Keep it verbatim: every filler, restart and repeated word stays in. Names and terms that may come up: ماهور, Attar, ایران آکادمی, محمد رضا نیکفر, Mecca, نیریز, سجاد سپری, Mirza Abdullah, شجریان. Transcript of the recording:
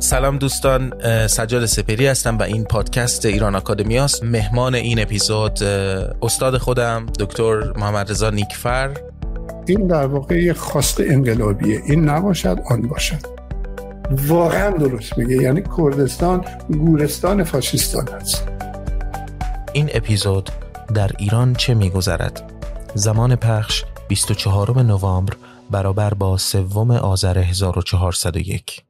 سلام دوستان، سجاد سپری هستم و این پادکست ایران آکادمی است. مهمان این اپیزود استاد خودم دکتر محمد رضا نیکفر. این در واقع یه خواست انقلابیه، این نباشد آن باشد. واقعا درست میگه، یعنی کردستان گورستان فاشیستان است. این اپیزود در ایران چه میگذرد؟ زمان پخش بیست و چهارم نوامبر برابر با سوم آذر هزار و چهارصد و یک.